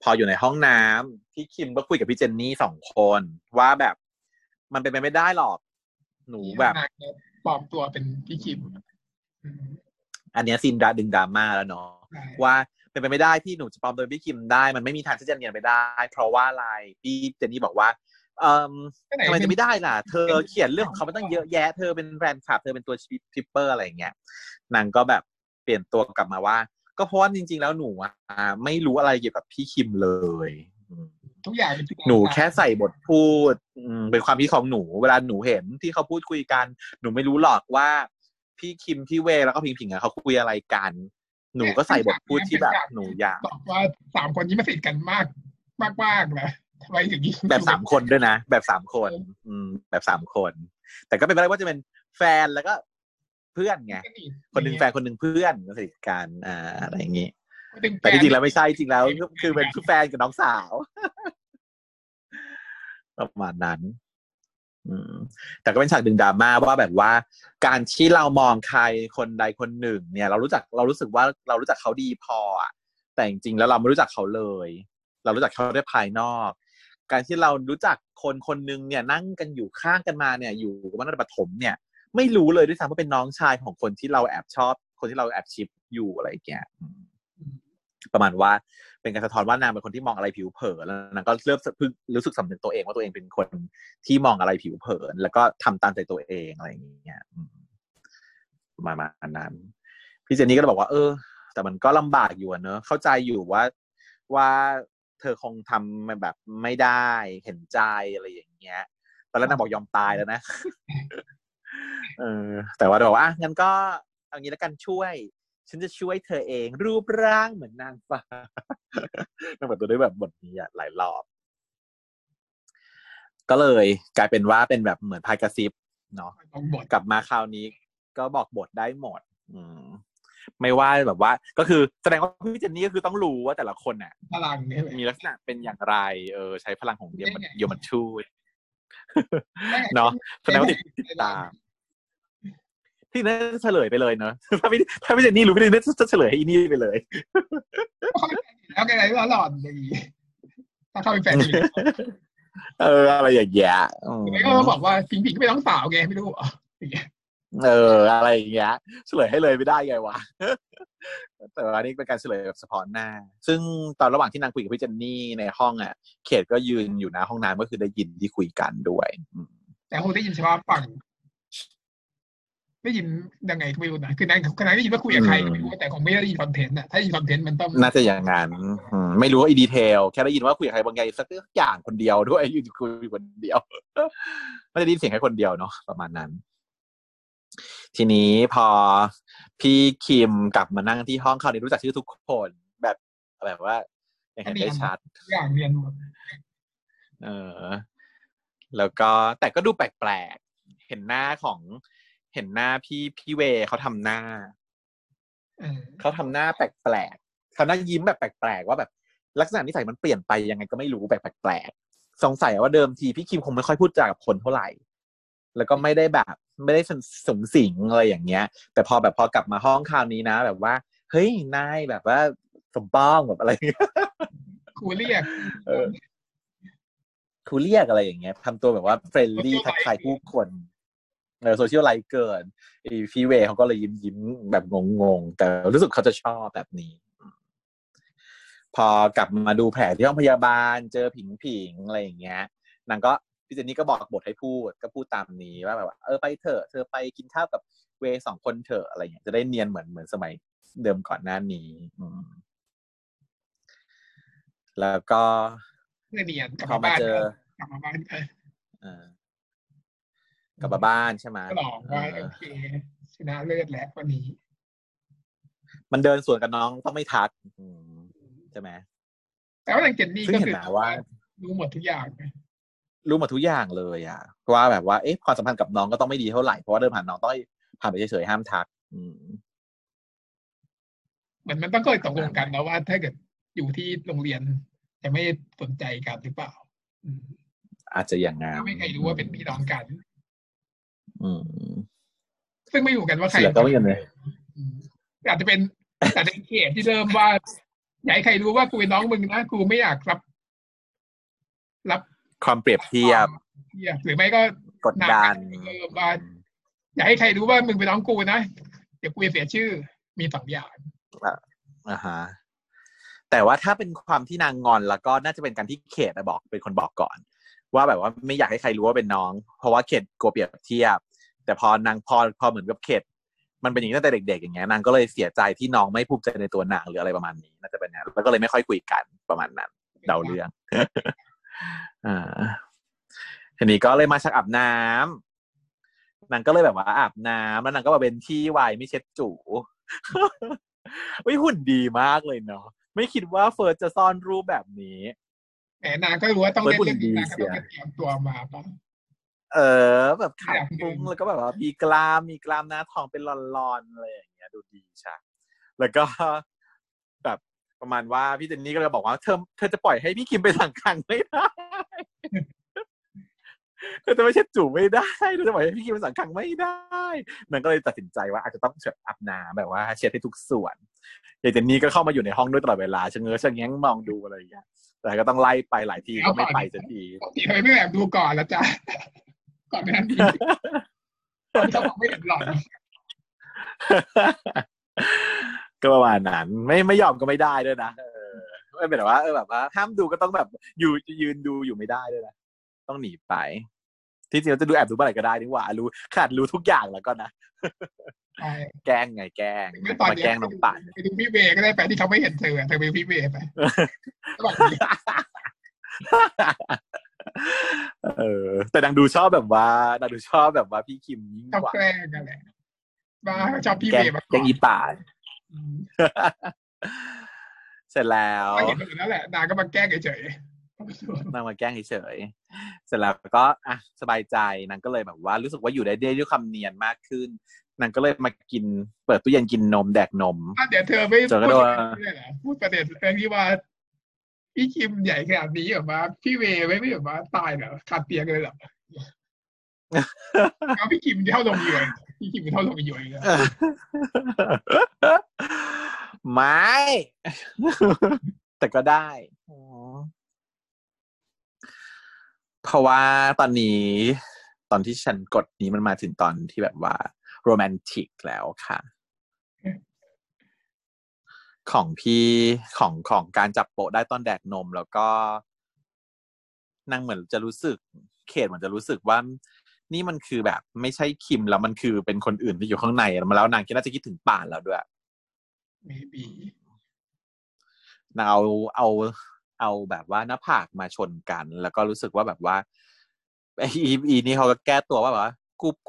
พออยู่ในห้องน้ำพี่คิมก็คุยกับพี่เจนนี่สองคนว่าแบบมันเป็นไปไม่ได้หรอกหนูแบบปลอมตัวเป็นพี่คิมอันนี้ซีนดึงดราม่าแล้วเนาะว่าเป็นไปไม่ได้ที่หนูจะปลอมตัวพี่คิมได้มันไม่มีทางที่จะเนียนไปได้เพราะว่าอะไรพี่เจนนี่บอกว่าทำไมจะไม่ได้ล่ะเธอเขียนเรื่องของเขามาตั้งเยอะแยะเธอเป็นแฟนคลับเธอเป็นตัวชิปเปอร์อะไรอย่างเงี้ยนางก็แบบเปลี่ยนตัวกลับมาว่าก็เพราะว่าจริงๆแล้วหนูไม่รู้อะไรเกี่ยวกับพี่คิมเลยทุกอย่างหนูแค่ใส่บทพูดเป็นความคิดของหนูเวลาหนูเห็นที่เขาพูดคุยกันหนูไม่รู้หรอกว่าพี่คิมพี่เวย์แล้วก็ผิงๆเขาคุยอะไรกันหนูก็ใส่บทพูดที่แบบหนูอยากบอกว่าสามคนนี้มาสนิทกันมากนะแบบสามคนด้วยนะแบบสามคนแบบสามคนแต่ก็เป็นไปได้ว่าจะเป็นแฟนแล้วก็เพื่อนไงคนหนึ่งแฟนคนหนึ่งเพื่อนสนิทกันอะไรอย่างนี้แต่จริงๆแล้วไม่ใช่จริงแล้วคือเป็นแฟนกับน้องสาวประมาณนั้นแต่ก็เป็นฉากดึงดราม่าว่าแบบว่าการที่เรามองใครคนใดคนหนึ่งเนี่ยเรารู้สึกว่าเรารู้จักเขาดีพอแต่จริงๆแล้วเราไม่รู้จักเขาเลยเรารู้จักเขาได้ภายนอกการที่เรารู้จักคนคนนึงเนี่ยนั่งกันอยู่ข้างกันมาเนี่ยอยู่มาตั้งแต่ปฐมเนี่ยไม่รู้เลยด้วยซ้ำว่าเป็นน้องชายของคนที่เราแอบชอบคนที่เราแอบชิปอยู่อะไรอย่างเงี้ยประมาณว่าเป็นการสะท้อนว่านางเป็นคนที่มองอะไรผิวเผินแล้วนางก็เริ่มรู้สึกสำนึกตัวเองว่าตัวเองเป็นคนที่มองอะไรผิวเผินแล้วก็ทำตามใจตัวเองอะไรอย่างเงี้ยประมาณนั้นพี่เจนนี่ก็บอกว่าแต่มันก็ลำบากอยู่เนอะเข้าใจอยู่ว่าเธอคงทำแบบไม่ได้เห็นใจอะไรอย่างเงี้ยตอนแรกนางบอกยอมตายแล้วนะแต่ว่าบอกว่างั้นก็เอางี้แล้วกันช่วยฉันจะช่วยเธอเองรูปร่างเหมือนนางฟ้านางแบบตัวได้แบบบทนี้หลายรอบก็เลยกลายเป็นว่าเป็นแบบเหมือนพายกระซิบเนาะกลับมาคราวนี้ก็บอกบทได้หมดไม่ว่าแบบว่าก็คือแสดงว่าพี่เจนนี่ก็คือต้องรู้ว่าแต่ละคนน่ะพลังนี่มีลักษณะเป็นอย่างไรใช้พลังของเดียวมันช่วยเนาะแสดงว่าติดตามที่นั่นเฉลยไปเลยเนาะถ้าพี่เจนนี่รู้พี่เจนนี่จะเฉลยให้อีนี่ไปเลยแล้วไงล่ะหลอนอย่างนี้ถ้าเข้าไปแฝง อะไรอย่างเงี้ยก็บอกว่าสิงห์ผิงก็เป็นน้องสาวแกไม่รู้เหรออะไรอย่างเงี้ยเฉลยให้เลยไม่ได้ไงวะแต่ว่านี่เป็นการเฉลยแบบสะท้อนหน้าซึ่งตอนระหว่างที่นางคุยกับพี่เจนนี่ในห้องอ่ะเขตก็ยืนอยู่หน้าห้องน้ำก็คือได้ยินที่คุยกันด้วยแต่คงได้ยินเฉพาะฝั่งได้ยินยังไงไม่รู้นะคือนางได้ยินว่าคุยกับใครไม่รู้แต่คงไม่ได้ยินคอนเทนต์นะถ้ายินคอนเทนต์มันต้องน่าจะอย่างนั้นไม่รู้ว่าอีดีเทลแค่ได้ยินว่าคุยกับใครบางไงสักอย่างคนเดียวด้วยยืนคุยคนเดียวไม่ได้ยินเสียงแค่คนเดียวเนาะประมาณนั้นทีนี้พอพี่คิมกลับมานั่งที่ห้องเขาเนี่ยรู้จักชื่อทุกคนแบบว่าอย่างเห็นได้ชัดอย่างเรียนหมดแล้วก็แต่ก็ดูแปลกๆเห็นหน้าพี่เวเขาทำหน้าเขาทำหน้าแปลกๆเขาหน้ายิ้มแบบแปลกๆว่าแบบลักษณะนิสัยมันเปลี่ยนไปยังไงก็ไม่รู้แบบแปลกๆสงสัยว่าเดิมทีพี่คิมคงไม่ค่อยพูดจากับคนเท่าไหร่แล้วก็ไม่ได้แบบไม่ได้สูงสิงอะไรอย่างเงี้ยแต่พอกลับมาห้องคราวนี้นะแบบว่าเฮ้ยนายแบบว่าสมป้องแบบอะไรครูเรียกครูเรียกอะไรอย่างเงี้ยทำตัวแบบว่าเฟรนลี่ทักทายผู้คนโซเชียลไลฟ์เกินพี่เวเขาก็เลยยิ้มแบบงงๆแต่รู้สึกเขาจะชอบแบบนี้พอกลับมาดูแผลที่ห้องพยาบาลเจอผิงๆอะไรอย่างเงี้ยนางก็พี่เจนนี่ก็บอกบทให้พูดก็พูดตามนี้ว่าแบบว่าไปเถอะเธอไปกินข้าวกับเวสองคนเถอะอะไรอย่างเงี้ยจะได้เนียนเหมือนสมัยเดิมก่อนหน้านี้แล้วก็เนียนกลับมาบ้านกลับมาบ้านใช่ไหมก็หลอกว่าโอเคชนะเลิศแล้ววันนี้มันเดินสวนกับน้องต้องไม่ทักใช่ไหมแต่ว่านางเจนนี่ก็คือว่ารู้หมดทุกอย่างรู้หมดทุกอย่างเลยอ่ะเพราะว่าแบบว่าความสัมพันธ์กับน้องก็ต้องไม่ดีเท่าไหร่เพราะว่าเดินผ่านน้องต้องผ่านไปเฉยๆห้ามทักมันต้องเคยตกลงกันนะว่าถ้าเกิดอยู่ที่โรงเรียนจะไม่สนใจกันหรือเปล่าอาจจะอย่างงั้นไม่ใครรู้ว่าเป็นพี่น้องกันซึ่งไม่อยู่กันว่าใครก็ไม่กันเลยอาจจะเป็นแต่ในเขตที่เริ่มว่าอยากให้ใครรู้ว่ากูเป็นน้องมึงนะกูไม่อยากรับความเปรียบเทียบหรือไม่ก็กดดันว่าอย่าให้ใครรู้ว่ามึงเป็นน้องกูนะเดี๋ยวกูจะเสียชื่อมีสองอย่างฮะแต่ว่าถ้าเป็นความที่นางงอนแล้วก็น่าจะเป็นการที่เขตบอกเป็นคนบอกก่อนว่าแบบว่าไม่อยากให้ใครรู้ว่าเป็นน้องเพราะว่าเขตกลัวเปรียบเทียบแต่พอนางพอเหมือนกับเขตมันเป็นอย่างนี้ตั้งแต่เด็กๆอย่างเงี้ยนางก็เลยเสียใจที่น้องไม่ภูมิใจในตัวนางหรืออะไรประมาณนี้น่าจะเป็นอย่างนั้นแล้วก็เลยไม่ค่อยคุยกันประมาณนั้นเดาเรื่องทีนี้ก็เลยมาชักอาบน้ำนางก็เลยแบบว่าอาบน้ำแล้วนางก็มาเป็นที่ไวไม่เช็ดจู๋หุ่นดีมากเลยเนาะไม่คิดว่าเฟิร์สจะซ่อนรูปแบบนี้แหมนางก็รู้ว่าต้องเล่นหุ่นดีเสียตัวมาป่ะแบบขาวปุ้งแล้วก็แบบว่ามีกล้ามหน้าท้องเป็นลอนๆอะไรอย่างเงี้ยดูดีใช่แล้วก็แบบประมาณว่าพี่เจนนี่ก็เลยบอกว่าเธอจะปล่อยให้พี่คิมไปสั่งคังไม่ได้เธอจะไม่เช็ดจูบไม่ได้เธอจะปล่อยให้พี่คิมไปสั่งคังไม่ได้นางก็เลยตัดสินใจว่าอาจจะต้องเช็ดอาบน้ำแบบว่าเช็ดให้ทุกส่วนยายเจนนี่ก็เข้ามาอยู่ในห้องด้วยตลอดเวลาชะเง้งมองดูอะไรอย่างเงี้ยแต่ก็ต้องไล่ไปหลายทีก็ไม่ไปสักทีทำไมไม่แอบดูก่อนล่ะจ๊ะก่อนไม่ทันทีตอนที่เขาบอกไม่เห็นหล่อนก็ประมาณนั้นไม่ยอมก็ไม่ได้ด้วยนะไม่เป็นแบบว่าแบบว่าห้ามดูก็ต้องแบบอยู่ยืนดูอยู่ไม่ได้ด้วยนะต้องหนีไปที่จริงเราจะดูแอบดูเมื่อไหร่ก็ได้นี่หว่ารู้ขาดรู้ทุกอย่างแล้วก็นะแกล้งไงแกล้งมาแกล้งน้องป่านไปดูพี่เวก็ได้ไปที่เขาไม่เห็นเธอเธอไปพี่เวไปแต่ดังดูชอบแบบว่าดังดูชอบแบบว่าพี่คิมยิ่งกว่าแกล้งกันแหละว่าชอบพี่เวมากกว่าอีป่านเสร็จแล้วเห็นอยู่แล้วแหละนางก็มาแกล้งเฉยๆนางมาแกล้งเฉยๆเสร็จแล้วก็สบายใจนางก็เลยแบบว่ารู้สึกว่าอยู่ได้ด้วยความเนียนมากขึ้นนางก็เลยมากินเปิดตู้เย็นกินนมแดกนมเดี๋ยวเธอไม่พูดประเด็นเรื่องที่ว่าพี่คิมใหญ่ขนาดนี้แบบว่าพี่เวไม่แบบว่าตายเหรอขาดเตียงเลยเหรอเอาพี่คิมเท่าลงอยู่พี่คิมเท่าลงอยู่เลยไม่แต่ก็ได้ เพราะว่าตอนนี้ตอนที่ฉันกดนี้มันมาถึงตอนที่แบบว่าโรแมนติกแล้วค่ะของพี่ของการจับโปะได้ตอนแดกนมแล้วก็นางเหมือนจะรู้สึกเขตเหมือนจะรู้สึกว่านี่มันคือแบบไม่ใช่คิมแล้วมันคือเป็นคนอื่นที่อยู่ข้างในมาแล้วนางคิดน่าจะคิดถึงป่านแล้วด้วย Maybe นางเอาแบบว่าหน้าผากมาชนกันแล้วก็รู้สึกว่าแบบว่าไอ้อีนี่เขาก็แก้ตัวว่าแบบ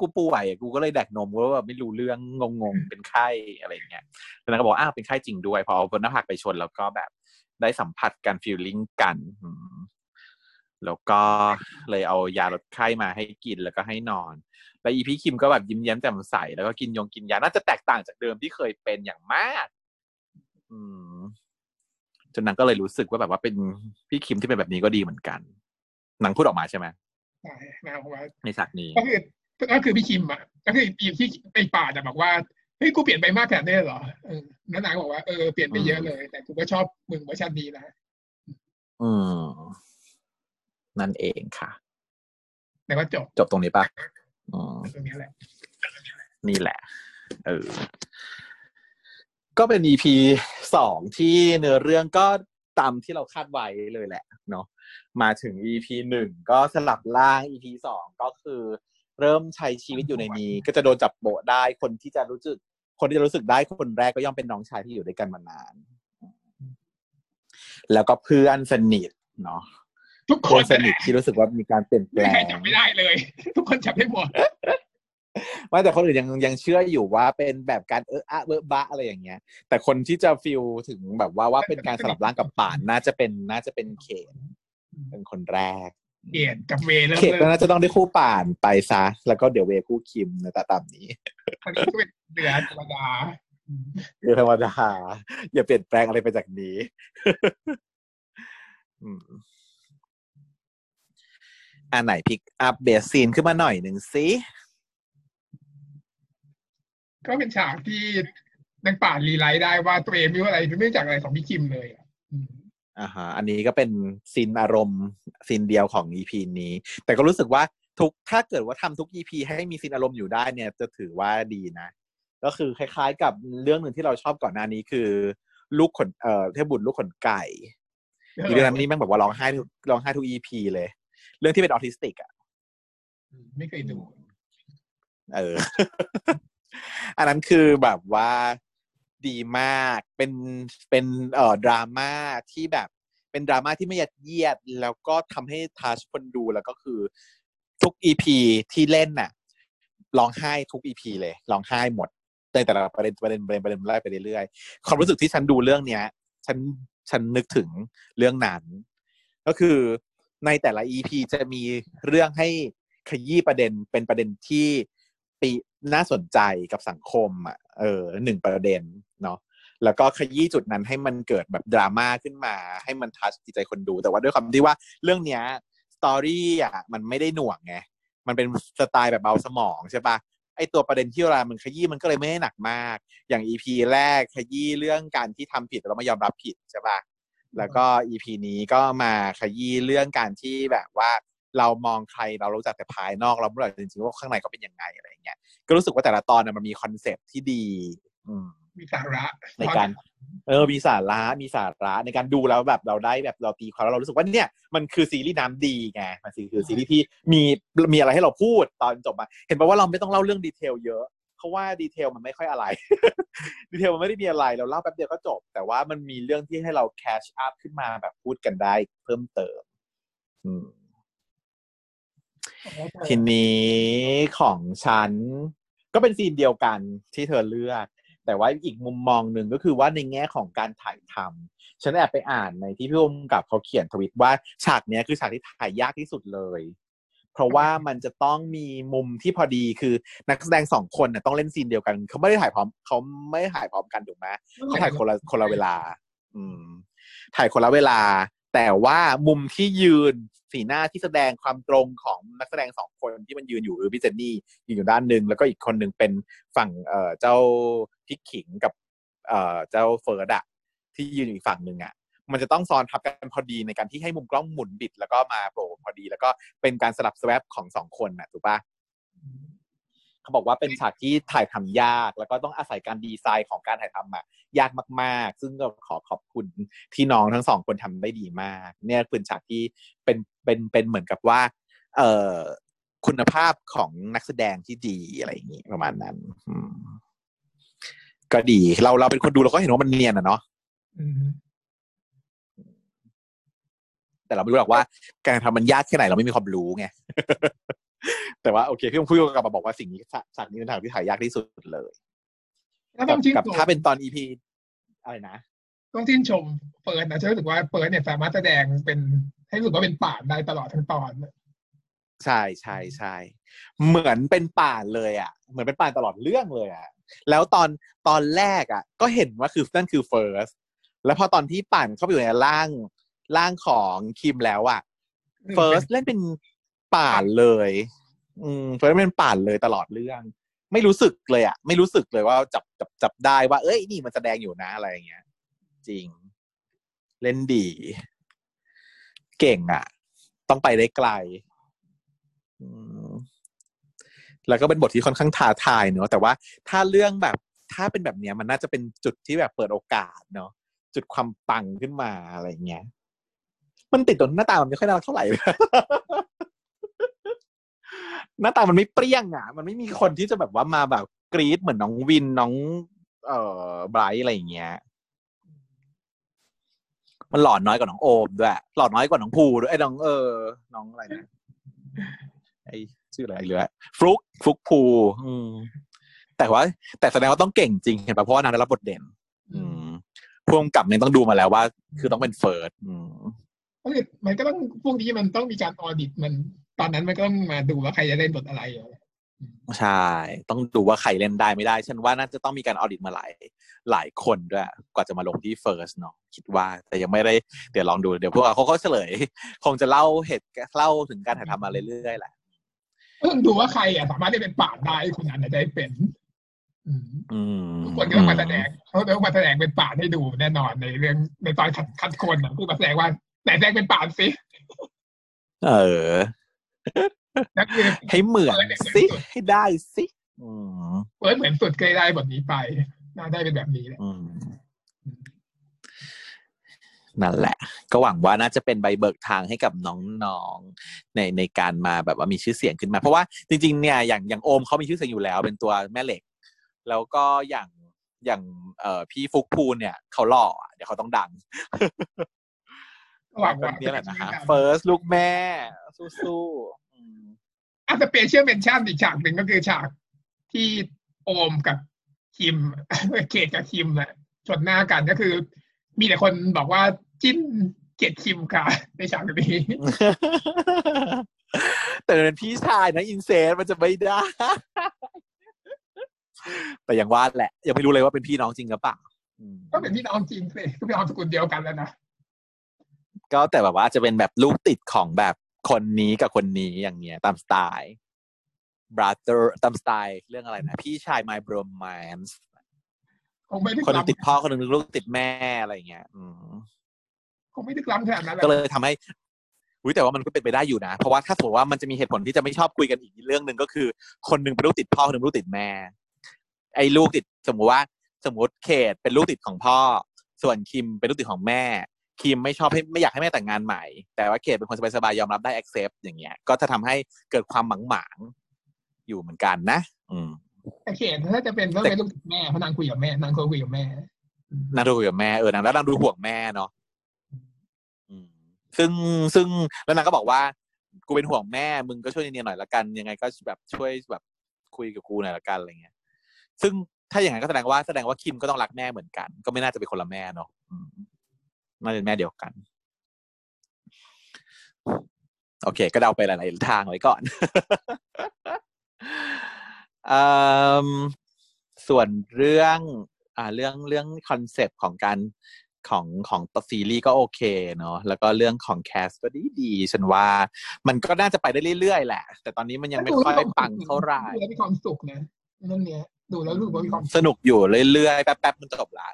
กูป่วยกูก็เลยแดกนมกูแบบไม่รู้เรื่องงงเป็นไข้อะไรอย่างเงี้ยแล้วนางก็บอกอ้าวเป็นไข้จริงด้วยพอเอาหน้าผากไปชนแล้วก็แบบได้สัมผัสกันฟีลลิ่งกันแล้วก็เลยเอายาลดไข้มาให้กินแล้วก็ให้นอนแล้วอีพี่คิมก็แบบยิ้มแย้มแจ่มใสแล้วก็กินยาน่าจะแตกต่างจากเดิมที่เคยเป็นอย่างมากจนนางก็เลยรู้สึกว่าแบบว่าเป็นพี่คิมที่เป็นแบบนี้ก็ดีเหมือนกันนางพูดออกมาใช่ไหมใช่นางออกมาในฉากนี้ก็คือพี่คิมอ่ะก็คืออีที่ไปป่าแต่บอกว่าเฮ้ยกูเปลี่ยนไปมากขนาดนี้เหรอแล้วนางบอกว่าเปลี่ยนไปเยอะเลยแต่กูก็ชอบมึงเวอร์ชันนี้นะนั่นเองค่ะแต่ว่าจบตรงนี้ป่ะตรงนี้แหละนี่แหละก็เป็น EP 2ที่เนื้อเรื่องก็ตามที่เราคาดไว้เลยแหละเนาะมาถึง EP 1ก็สลับล่าง EP 2ก็คือเริ่มใช้ชีวิตอยู่ในนี้ก็จะโดนจับโปะได้คนที่จะรู้สึกได้คนแรกก็ย่อมเป็นน้องชายที่อยู่ด้วยกันมานานแล้วก็เพื่อนสนิทเนาะทุกคนสนิทที่รู้สึกว่ามีการเปลี่ยนแปลงจับไม่ได้เลยทุกคนจับไม่หมดไม่แต่คนอื่นยังเชื่ออยู่ว่าเป็นแบบการอะเบอะบะอะไรอย่างเงี้ยแต่คนที่จะฟีลถึงแบบว่าเป็นการสลับร่างกับป่านน่าจะเป็นเขตเป็นคนแรกเขตกับเวเขตก็น่าจะต้องได้คู่ป่านไปซะแล้วก็เดี๋ยวเวคู่คิมในตามนี้คนนี้ก็เป็นเดือนธรรมดาอย่าเปลี่ยนแปลงอะไรไปจากนี้อันไหนพิกอัพเบสซีนขึ้นมาหน่อยหนึ่งสิก็เป็นฉากที่นางป่านรีไลท์ได้ว่าตัวเองมีอะไรไม่จากอะไรของพี่คิมเลยฮะอันนี้ก็เป็นซีนอารมณ์ซีนเดียวของ EP นี้แต่ก็รู้สึกว่าทุกถ้าเกิดว่าทำทุก EP ให้มีซีนอารมณ์อยู่ได้เนี่ยจะถือว่าดีนะก็คือคล้ายๆกับเรื่องหนึ่งที่เราชอบก่อนหน้านี้คือลูกขนเทพบุตรลูกขนไก่อีเรื่องนี้แม่งแบบว่าร้องไห้ทุก EP เลยเรื่องที่เป็นออทิสติกอ่ะไม่เคยดูอันนั้นคือแบบว่าดีมากเป็นดราม่าที่แบบเป็นดราม่าที่ไม่ยัดเยียดแล้วก็ทำให้ทัชคนดูแล้วก็คือทุก EP ที่เล่นน่ะร้องไห้ทุก EP เลยร้องไห้หมดแต่ละประเด็นไล่ไปเรื่อยๆความรู้สึกที่ฉันดูเรื่องเนี้ยฉันนึกถึงเรื่องนั้นก็คือในแต่ละ EP จะมีเรื่องให้ขยี้ประเด็นเป็นประเด็นที่น่าสนใจกับสังคมอ่ะหนึ่งประเด็นเนาะแล้วก็ขยี้จุดนั้นให้มันเกิดแบบดราม่าขึ้นมาให้มันทัชจิตใจคนดูแต่ว่าด้วยความที่ว่าเรื่องเนี้ยสตอรี่อ่ะมันไม่ได้หน่วงไงมันเป็นสไตล์แบบเบาสมองใช่ปะไอตัวประเด็นที่เรามันขยี้มันก็เลยไม่ได้หนักมากอย่าง EP แรกขยี้เรื่องการที่ทำผิดแล้วไม่ยอมรับผิดใช่ปะแล้วก็ EP นี้ก็มาขยี้เรื่องการที่แบบว่าเรามองใครเรารู้จักแต่ภายนอกเราไม่รู้จริงๆว่าข้างในเขาเป็นยังไงอะไรอย่างเงี้ยก็รู้สึกว่าแต่ละตอนมันมีคอนเซปต์ที่ดีมีสาระในการมีสาระในการดูแล้วแบบเราได้แบบเราตีความแล้วเรารู้สึกว่าเนี่ยมันคือซีรีส์น้ำดีไงมันคือซีรีส์ที่มีอะไรให้เราพูดตอนจบมาเห็นป่ะว่าเราไม่ต้องเล่าเรื่องดีเทลเยอะเพราะว่าดีเทลมันไม่ค่อยอะไร ดีเทลมันไม่ได้มีอะไรเราเล่าแป๊บเดียวก็จบแต่ว่ามันมีเรื่องที่ให้เราแคชอัพขึ้นมาแบบพูดกันได้เพิ่มเติมทีนี้ของฉันก็เป็นซีนเดียวกันที่เธอเลือกแต่ว่าอีกมุมมองหนึ่งก็คือว่าในแง่ของการถ่ายทำฉันแอบไปอ่านในที่พี่อุ้มกับเขาเขียนทวิตว่าฉากนี้คือฉากที่ถ่ายยากที่สุดเลยเพราะว่ามันจะต้องมีมุมที่พอดีคือนักแสดง2คนน่ะต้องเล่นซีนเดียวกันเขาไม่ได้ถ่ายพร้อมกันถูกไหมเขาถ่ายคนละเวลาถ่ายคนละเวลาแต่ว่ามุมที่ยืนสีหน้าที่แสดงความตรงของนักแสดง2คนที่มันยืนอยู่หรือพี่เจนนี่ยืนอยู่ด้านนึงแล้วก็อีกคนนึงเป็นฝั่งเจ้าพิกขิงกับเจ้าเฟิร์ดอะที่ยืนอยู่อีกฝั่งนึงอะ มันจะต้องซ้อนทับกันพอดีในการที่ให้มุมกล้องหมุนบิดแล้วก็มาโผล่พอดีแล้วก็เป็นการสลับสแวปของสองคนนะถูกปะเขาบอกว่าเป็นฉากที่ถ่ายทำยากแล้วก็ต้องอาศัยการดีไซน์ของการถ่ายทำอ่ะยากมากๆซึ่งก็ขอบคุณที่น้องทั้งสองคนทำได้ดีมากเนี่ยคือฉากที่เป็นเหมือนกับว่าคุณภาพของนักแสดงที่ดีอะไรอย่างนี้ประมาณนั้นก็ดีเราเป็นคนดูเราก็เห็นว่ามันเนียนอ่ะเนาะแต่เราไม่รู้หรอกว่าการทำมันยากแค่ไหนเราไม่มีความรู้ไงแต่ว่าโอเคพี่ต้องพูดกลับมาบอกว่าสิ่งนี้ฉากนี้เป็นฉากที่ถ่ายยากที่สุดเลยกับถ้าเป็นตอน EP อะไรนะต้องชื่นชมเปิดนะฉันรู้สึกว่าเปิดเนี่ยสามารถแสดงเป็นให้รู้สึกว่าเป็นป่านได้ตลอดทั้งตอนใช่ใช่ใช่เหมือนเป็นป่านเลยอ่ะเหมือนเป็นป่านตลอดเรื่องเลยอ่ะแล้วตอนแรกอ่ะก็เห็นว่าคือนั่นคือ first แล้วพอตอนที่ป่านเข้าไปอยู่ในร่างของคิมแล้วอ่ะ first เล่นเป็นป่านเลยเฟิร์สเป็นป่านเลยตลอดเรื่องไม่รู้สึกเลยอ่ะไม่รู้สึกเลยว่าจับได้ว่าเอ้ยนี่มันแสดงอยู่นะอะไรอย่างเงี้ยจริงเล่นดีเก่งอ่ะต้องไปได้ไกลแล้วก็เป็นบทที่ค่อนข้างท้าทายเนอะแต่ว่าถ้าเรื่องแบบถ้าเป็นแบบเนี้ยมันน่าจะเป็นจุดที่แบบเปิดโอกาสเนาะจุดความปังขึ้นมาอะไรอย่างเงี้ยมันติดตรงหน้าตามันไม่ค่อยน่ารักเท่าไหร่ หน้าตามันไม่เปรี้ยงอ่ะมันไม่มีคนที่จะแบบว่ามาแบบกรี๊ดเหมือนน้องวินน้องไบรท์อะไรอย่างเงี้ยมันหล่อน้อยกว่าน้องโอมด้วยหล่อน้อยกว่าน้องภูด้วยไอ้น้องน้องอะไรนะไอ้ชื่ออะไรเหลือฟลุกภูแต่แสดงว่าต้องเก่งจริงเห็นป่ะเพราะว่านางได้รับบทเด่นพวงกับเนี่ยต้องดูมาแล้วว่าคือต้องเป็นเฟิร์สมันก็ต้องพวกนี้มันต้องมีการออดิตมันตอนนั้นมันก็ต้องมาดูว่าใครจะเล่นบทอะไรใช่ต้องดูว่าใครเล่นได้ไม่ได้ฉันว่าน่าจะต้องมีการออดิตมาหลายคนด้วยกว่าจะมาลงที่ first เนาะคิดว่าแต่ยังไม่ได้เดี๋ยวลองดูเดี๋ยวพวกเขาเฉลยคงจะเล่าถึงการถ่ายทำมาเรื่อยๆแหละต้องดูว่าใครอ่ะสามารถได้เป็นป่านได้คนนั้นจะได้เป็นทุกคนก็ต้องมาแสดงเขาต้องมาแสดงเป็นป่านให้ดูแน่นอนในเรื่องในตอนคัดคนนะคือมาแสดงว่าแต่แสดงเป็นป่านสิให้เหมือนสิให้ได้สิเปิดเหมือนสุดใกล้ได้แบบนี้ไปน่าได้เป็นแบบนี้แหละนั่นแหละก็หวังว่าน่าจะเป็นใบเบิกทางให้กับน้องๆในการมาแบบว่ามีชื่อเสียงขึ้นมาเพราะว่าจริงๆเนี่ยอย่างโอมเขามีชื่อเสียงอยู่แล้วเป็นตัวแม่เหล็กแล้วก็อย่างพี่ฟุกพูนเนี่ยเขาหล่อเดี๋ยวเขาต้องดังหวังว่านี่แหละนะฮะ first ลูกแม่สู้ๆสเปเชียลเมนชั่นอีกฉากหนึ่งก็คือฉากที่โอมกับคิมเกดกับคิมแหละชนหน้ากันก็คือมีแต่คนบอกว่าจิ้นเกดคิมค่ะในฉากนี้ แต่เป็นพี่ชายนะอินเซนมันจะไม่ได้ แต่อย่างว่าแหละยังไม่รู้เลยว่าเป็นพี่น้องจริงหรือเปล่าก็เป็นพี่น้องจริงเลยก็เป็นนามสกุลเดียวกันแล้วนะก็แต่แบบว่าจะเป็นแบบลูกติดของแบบคนนี้กับคนนี้อย่างเงี้ยตามสไตล์ brother ตามสไตล์เรื่องอะไรนะพี่ชาย my bromance คนนึงติดพ่อคนนึงลูกติดแม่อะไรอย่างเงี้ยคงไม่ลึกล้ำขนาดนั้นก็เลยทำให้แต่ว่ามันก็เป็นไปได้อยู่นะเพราะว่าถ้าสมมติว่ามันจะมีเหตุผลที่จะไม่ชอบคุยกันอีกเรื่องนึงก็คือคนนึงเป็นลูกติดพ่อคนนึงลูกติดแม่ไอ้ลูกติดสมมติเขตเป็นลูกติดของพ่อส่วนคิมเป็นลูกติดของแม่คิมไม่อยากให้แม่แต่งงานใหม่แต่ว่าเขตเป็นคนสบายๆยอมรับได้ accept อย่างเงี้ยก็จะทำให้เกิดความหมางๆอยู่เหมือนกันนะแต่เขตถ้าจะเป็นก็เป็นลูกแม่เพราะนางคุยกับแม่นางเคยคุยกับแม่นางดูคุยกับแม่นางแล้วนางดูห่วงแม่เนาะซึ่งแล้วนางก็บอกว่ากูเป็นห่วงแม่มึงก็ช่วยเนียนๆหน่อยละกันยังไงก็แบบช่วยแบบคุยกับกูหน่อยละกันอะไรเงี้ยซึ่งถ้าอย่างนั้นก็แสดงว่าคิมก็ต้องรักแม่เหมือนกันก็ไม่น่าจะเป็นคนละแม่เนาะน่าจะเป็นแม่เดียวกันโอเคก็เดาไปหลายๆทางไว้ก่อนส่วนเรื่องคอนเซปต์ของการของซีรีส์ก็โอเคเนาะแล้วก็เรื่องของแคสก็ดีๆฉันว่ามันก็น่าจะไปได้เรื่อยๆแหละแต่ตอนนี้มันยังไม่ค่อยปังเท่าไหร่ดูแล้วมีความสุขนะนั่นเนี่ยดูแล้วรู้ว่ามีความสนุกอยู่เรื่อยๆแป๊บๆมันจบละ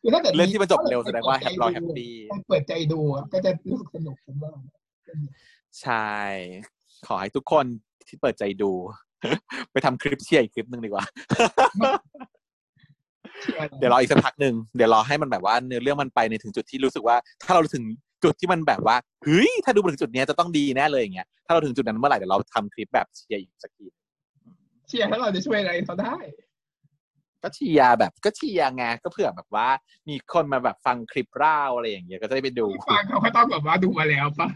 คือถ้าเกิดเรื่องที่มันจบเร็วแสดงว่าแฮปปี้แฮปปี้เปิดใจดูก็จะรู้สึกสนุกขึ้นบ้างใช่ขอให้ทุกคนที่เปิดใจดูไปทำคลิปเชียร์อีกคลิปนึงดีกว่าเดี๋ยวรออีกสักพักหนึ่งเดี๋ยวรอให้มันแบบว่าเนื้อเรื่องมันไปในถึงจุดที่รู้สึกว่าถ้าเราถึงจุดที่มันแบบว่าเฮ้ยถ้าดูมาถึงจุดนี้จะต้องดีแน่เลยอย่างเงี้ยถ้าเราถึงจุดนั้นเมื่อไหร่เดี๋ยวเราทำคลิปแบบเชียร์อีกสักทีเชียร์ถ้าเราจะช่วยอะไรเขาได้ก็เชียร์แบบก็เชียร์ไงก็เผื่อแบบว่ามีคนมาแบบฟังคลิปเราอะไรอย่างเงี้ยก็จะได้ไปดูฟังเขาก็ต้องแบบว่าดูมาแล้วปะ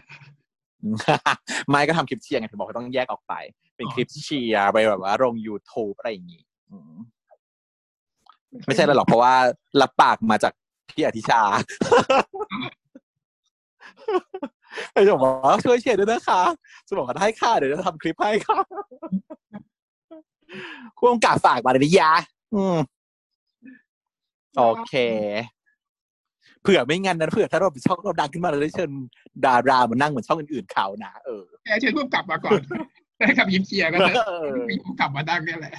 ไม่ก็ทำคลิปเชียร์ไงถึงบอกว่าต้องแยกออกไปเป็นคลิปเชียร์ไปแบบว่าลง YouTube อะไรอย่างงี้ไม่ใช่หรอกเพราะว่ารับปากมาจากพี่อธิชาไอ้จะบอกว่าช่วยเชียร์ด้วยนะคะจะบอกว่าให้ค่าเดี๋ยวจะทำคลิปให้ค่ะคุณกาฝากมาเลยนะยะโอเคเผื่อไม่งั้นนะเผื่อถ้าเราเป็นช่องเราดังขึ้นมาเราได้เชิญดารามานั่งเหมือนช่องอื่นๆเขานะเชิญร่วมกลับมาก่อนได้กับยิ้มเชียร์กันนะมีผู้กลับมาดังนี่แหละ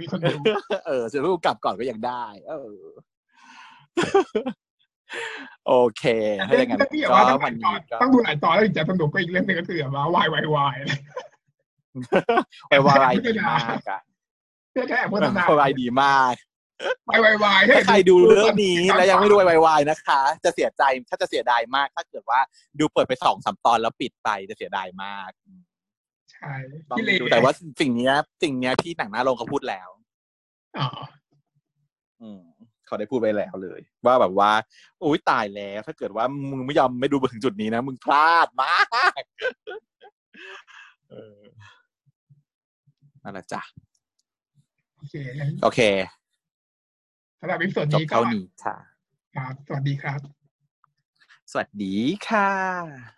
มีคนดูเชิญร่วมกลับก่อนก็ยังได้โอเคถ้าอย่างนั้นต้องดูหลายตอนแล้วจะสนุกก็อีกเรื่องนึงก็คือว่าวายวายดีมากอะแค่คนทำวายดีมากวายถ้าใครดูเรื่องนี้แล้วยังไม่ดูวายนะคะจะเสียใจถ้าจะเสียดายมากถ้าเกิดว่าดูเปิดไป 2-3 ตอนแล้วปิดไปจะเสียดายมากใช่ต้องดูแต่ว่าสิ่งนี้พี่หนังหน้าลงเขาพูดแล้วเขาได้พูดไปแล้วเลยว่าแบบว่าอุ๊ยตายแล้วถ้าเกิดว่ามึงไม่ยอมไม่ดูไปถึงจุดนี้นะมึงพลาดมากนั่นแหละจ้ะโอเคสำหรับวิดีโอนี้ก็จบเท่านี้ค่ะสวัสดีครับสวัสดีค่ะ